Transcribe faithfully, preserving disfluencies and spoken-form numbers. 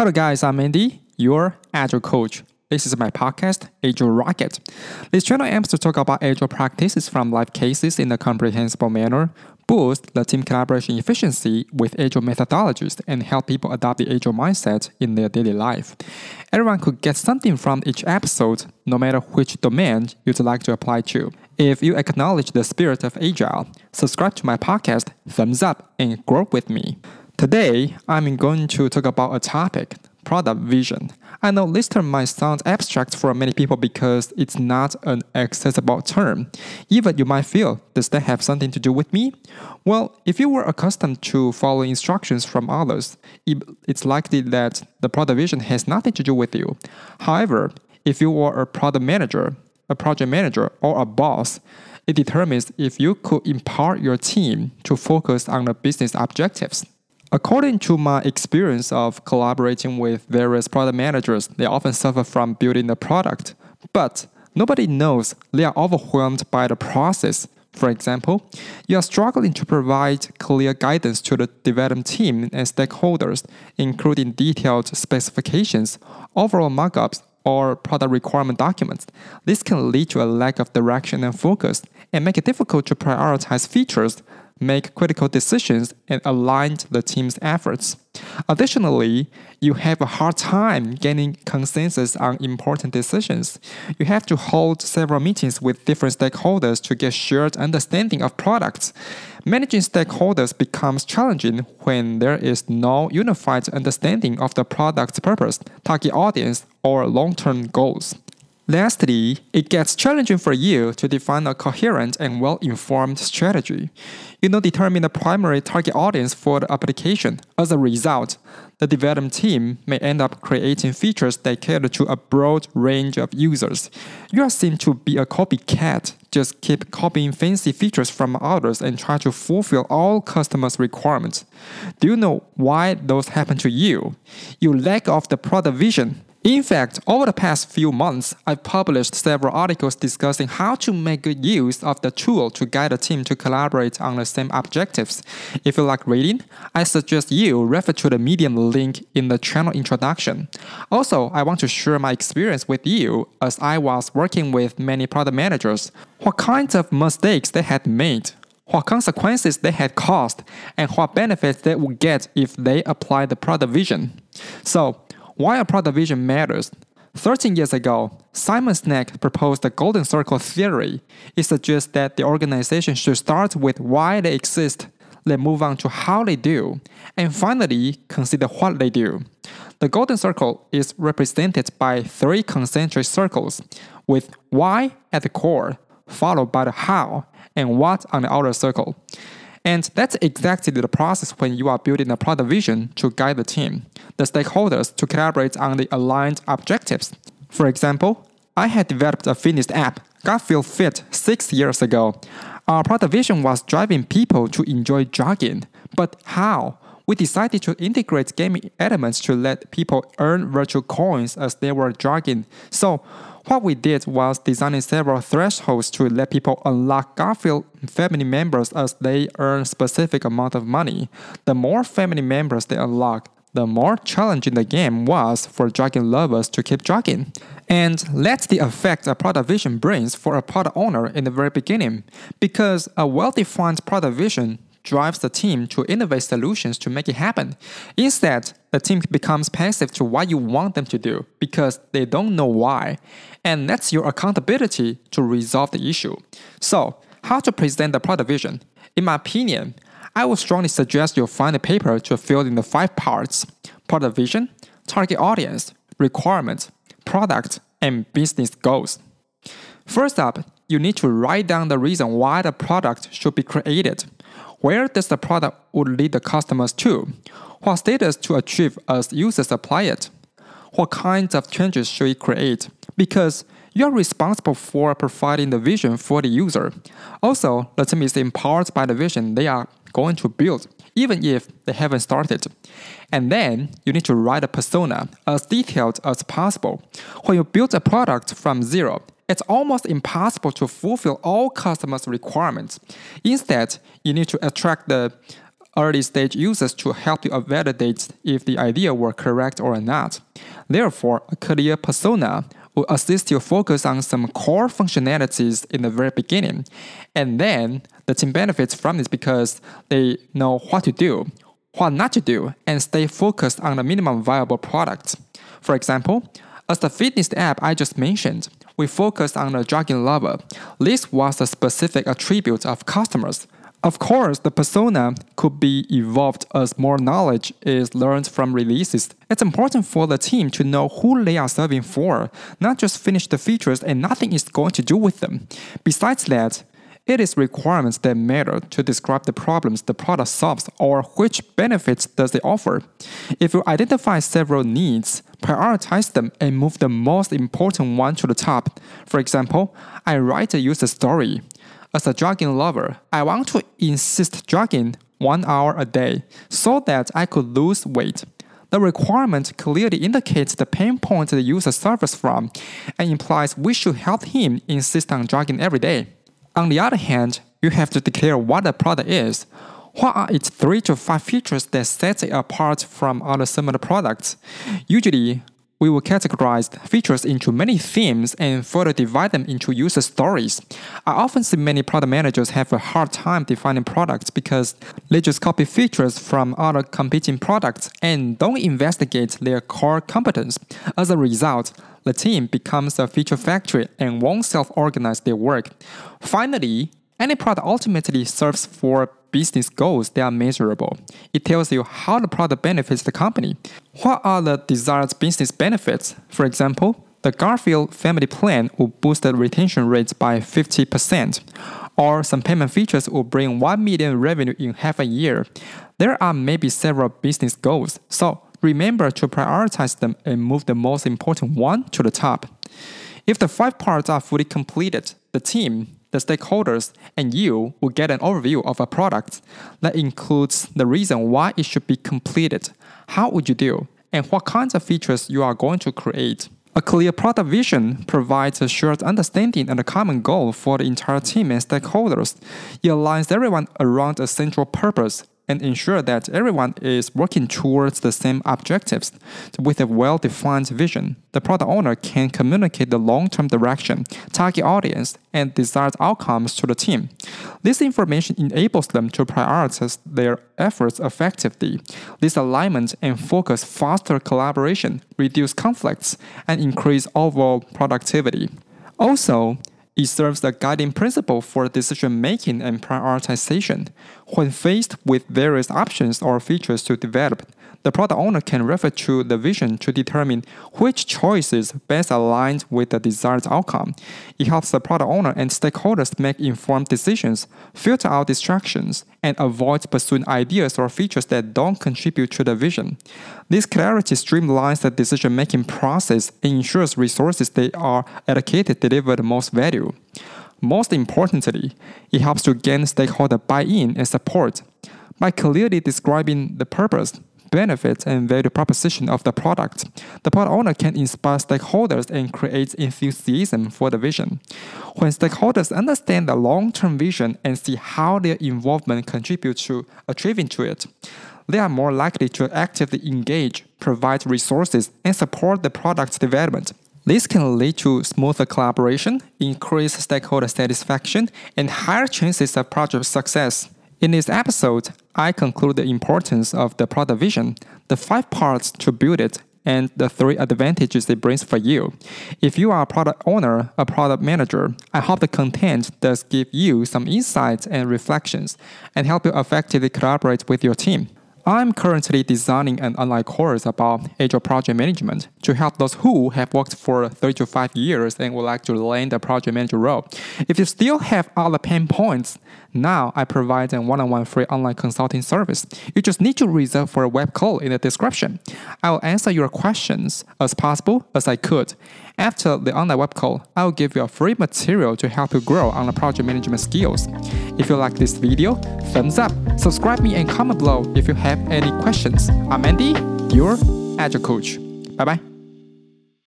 Hello guys, I'm Andy, your Agile coach. This is my podcast, Agile Rocket. This channel aims to talk about Agile practices from life cases in a comprehensible manner, boost the team collaboration efficiency with Agile methodologies, and help people adopt the Agile mindset in their daily life. Everyone could get something from each episode, no matter which domain you'd like to apply to. If you acknowledge the spirit of Agile, subscribe to my podcast, thumbs up, and grow with me. Today, I'm going to talk about a topic, product vision. I know this term might sound abstract for many people because it's not an accessible term. Even you might feel, does that have something to do with me? Well, if you were accustomed to following instructions from others, it's likely that the product vision has nothing to do with you. However, if you are a product manager, a project manager, or a boss, it determines if you could empower your team to focus on the business objectives. According to my experience of collaborating with various product managers, they often suffer from building the product, but nobody knows they are overwhelmed by the process. For example, you are struggling to provide clear guidance to the development team and stakeholders, including detailed specifications, overall mockups, or product requirement documents. This can lead to a lack of direction and focus, and make it difficult to prioritize features, make critical decisions, and align the team's efforts. Additionally, you have a hard time gaining consensus on important decisions. You have to hold several meetings with different stakeholders to get shared understanding of products. Managing stakeholders becomes challenging when there is no unified understanding of the product's purpose, target audience, or long-term goals. Lastly, it gets challenging for you to define a coherent and well-informed strategy. You don't determine the primary target audience for the application. As a result, the development team may end up creating features that cater to a broad range of users. You are seen to be a copycat. Just keep copying fancy features from others and try to fulfill all customers' requirements. Do you know why those happen to you? You lack of the product vision. In fact, over the past few months, I've published several articles discussing how to make good use of the tool to guide a team to collaborate on the same objectives. If you like reading, I suggest you refer to the Medium link in the channel introduction. Also, I want to share my experience with you as I was working with many product managers, what kinds of mistakes they had made, what consequences they had caused, and what benefits they would get if they applied the product vision. So, why a product vision matters. thirteen years ago, Simon Sinek proposed the Golden Circle theory. It suggests that the organization should start with why they exist, then move on to how they do, and finally consider what they do. The Golden Circle is represented by three concentric circles, with why at the core, followed by the how, and what on the outer circle. And that's exactly the process when you are building a product vision to guide the team, the stakeholders to collaborate on the aligned objectives. For example, I had developed a fitness app, Garfield Fit, six years ago. Our product vision was driving people to enjoy jogging. But how? We decided to integrate gaming elements to let people earn virtual coins as they were jogging. So, what we did was designing several thresholds to let people unlock Garfield family members as they earn specific amount of money. The more family members they unlock, the more challenging the game was for jogging lovers to keep jogging. And that's the effect a product vision brings for a product owner in the very beginning, because a well-defined product vision drives the team to innovate solutions to make it happen. Instead, the team becomes passive to what you want them to do because they don't know why. And that's your accountability to resolve the issue. So, how to present the product vision? In my opinion, I would strongly suggest you find a paper to fill in the five parts: product vision, target audience, requirements, product, and business goals. First up, you need to write down the reason why the product should be created. Where does the product would lead the customers to? What status to achieve as users apply it? What kinds of changes should it create? Because you are responsible for providing the vision for the user. Also, the team is empowered by the vision they are going to build, even if they haven't started. And then, you need to write a persona as detailed as possible. When you build a product from zero, it's almost impossible to fulfill all customers' requirements. Instead, you need to attract the early-stage users to help you validate if the idea were correct or not. Therefore, a clear persona will assist you focus on some core functionalities in the very beginning, and then the team benefits from this because they know what to do, what not to do, and stay focused on the minimum viable product. For example, as the fitness app I just mentioned, we focused on the jogging lover. This was a specific attribute of customers. Of course, the persona could be evolved as more knowledge is learned from releases. It's important for the team to know who they are serving for, not just finish the features and nothing is going to do with them. Besides that, it is requirements that matter to describe the problems the product solves or which benefits does it offer. If you identify several needs, prioritize them and move the most important one to the top. For example, I write a user story. As a jogging lover, I want to insist jogging one hour a day so that I could lose weight. The requirement clearly indicates the pain point the user suffers from and implies we should help him insist on jogging every day. On the other hand, you have to declare what the product is. What are its three to five features that sets it apart from other similar products? Usually, we will categorize features into many themes and further divide them into user stories. I often see many product managers have a hard time defining products because they just copy features from other competing products and don't investigate their core competence. As a result, the team becomes a feature factory and won't self-organize their work. Finally, any product ultimately serves for business goals that are measurable. It tells you how the product benefits the company. What are the desired business benefits? For example, the Garfield family plan will boost the retention rate by fifty percent, or some payment features will bring one million revenue in half a year. There are maybe several business goals, so remember to prioritize them and move the most important one to the top. If the five parts are fully completed, the team, the stakeholders, and you will get an overview of a product that includes the reason why it should be completed, how would you do, and what kinds of features you are going to create. A clear product vision provides a shared understanding and a common goal for the entire team and stakeholders. It aligns everyone around a central purpose and ensures that everyone is working towards the same objectives. With a well-defined vision, the product owner can communicate the long-term direction, target audience, and desired outcomes to the team. This information enables them to prioritize their efforts effectively. This alignment and focus foster collaboration, reduce conflicts, and increase overall productivity. Also, it serves as a guiding principle for decision-making and prioritization. When faced with various options or features to develop, the product owner can refer to the vision to determine which choice is best aligned with the desired outcome. It helps the product owner and stakeholders make informed decisions, filter out distractions, and avoid pursuing ideas or features that don't contribute to the vision. This clarity streamlines the decision-making process and ensures resources that are allocated deliver the most value. Most importantly, it helps to gain stakeholder buy-in and support. By clearly describing the purpose, benefits, and value proposition of the product, the product owner can inspire stakeholders and create enthusiasm for the vision. When stakeholders understand the long-term vision and see how their involvement contributes to achieving to it, they are more likely to actively engage, provide resources, and support the product's development. This can lead to smoother collaboration, increased stakeholder satisfaction, and higher chances of project success. In this episode, I conclude the importance of the product vision, the five parts to build it, and the three advantages it brings for you. If you are a product owner, a product manager, I hope the content does give you some insights and reflections and help you effectively collaborate with your team. I'm currently designing an online course about Agile project management to help those who have worked for three to five years and would like to land a project manager role. If you still have other pain points, now I provide a one-on-one free online consulting service. You just need to reserve for a web call in the description. I will answer your questions as possible as I could. After the online web call, I will give you a free material to help you grow on the project management skills. If you like this video, thumbs up, subscribe me, and comment below if you have any questions. I'm Andy, your Agile Coach. Bye-bye.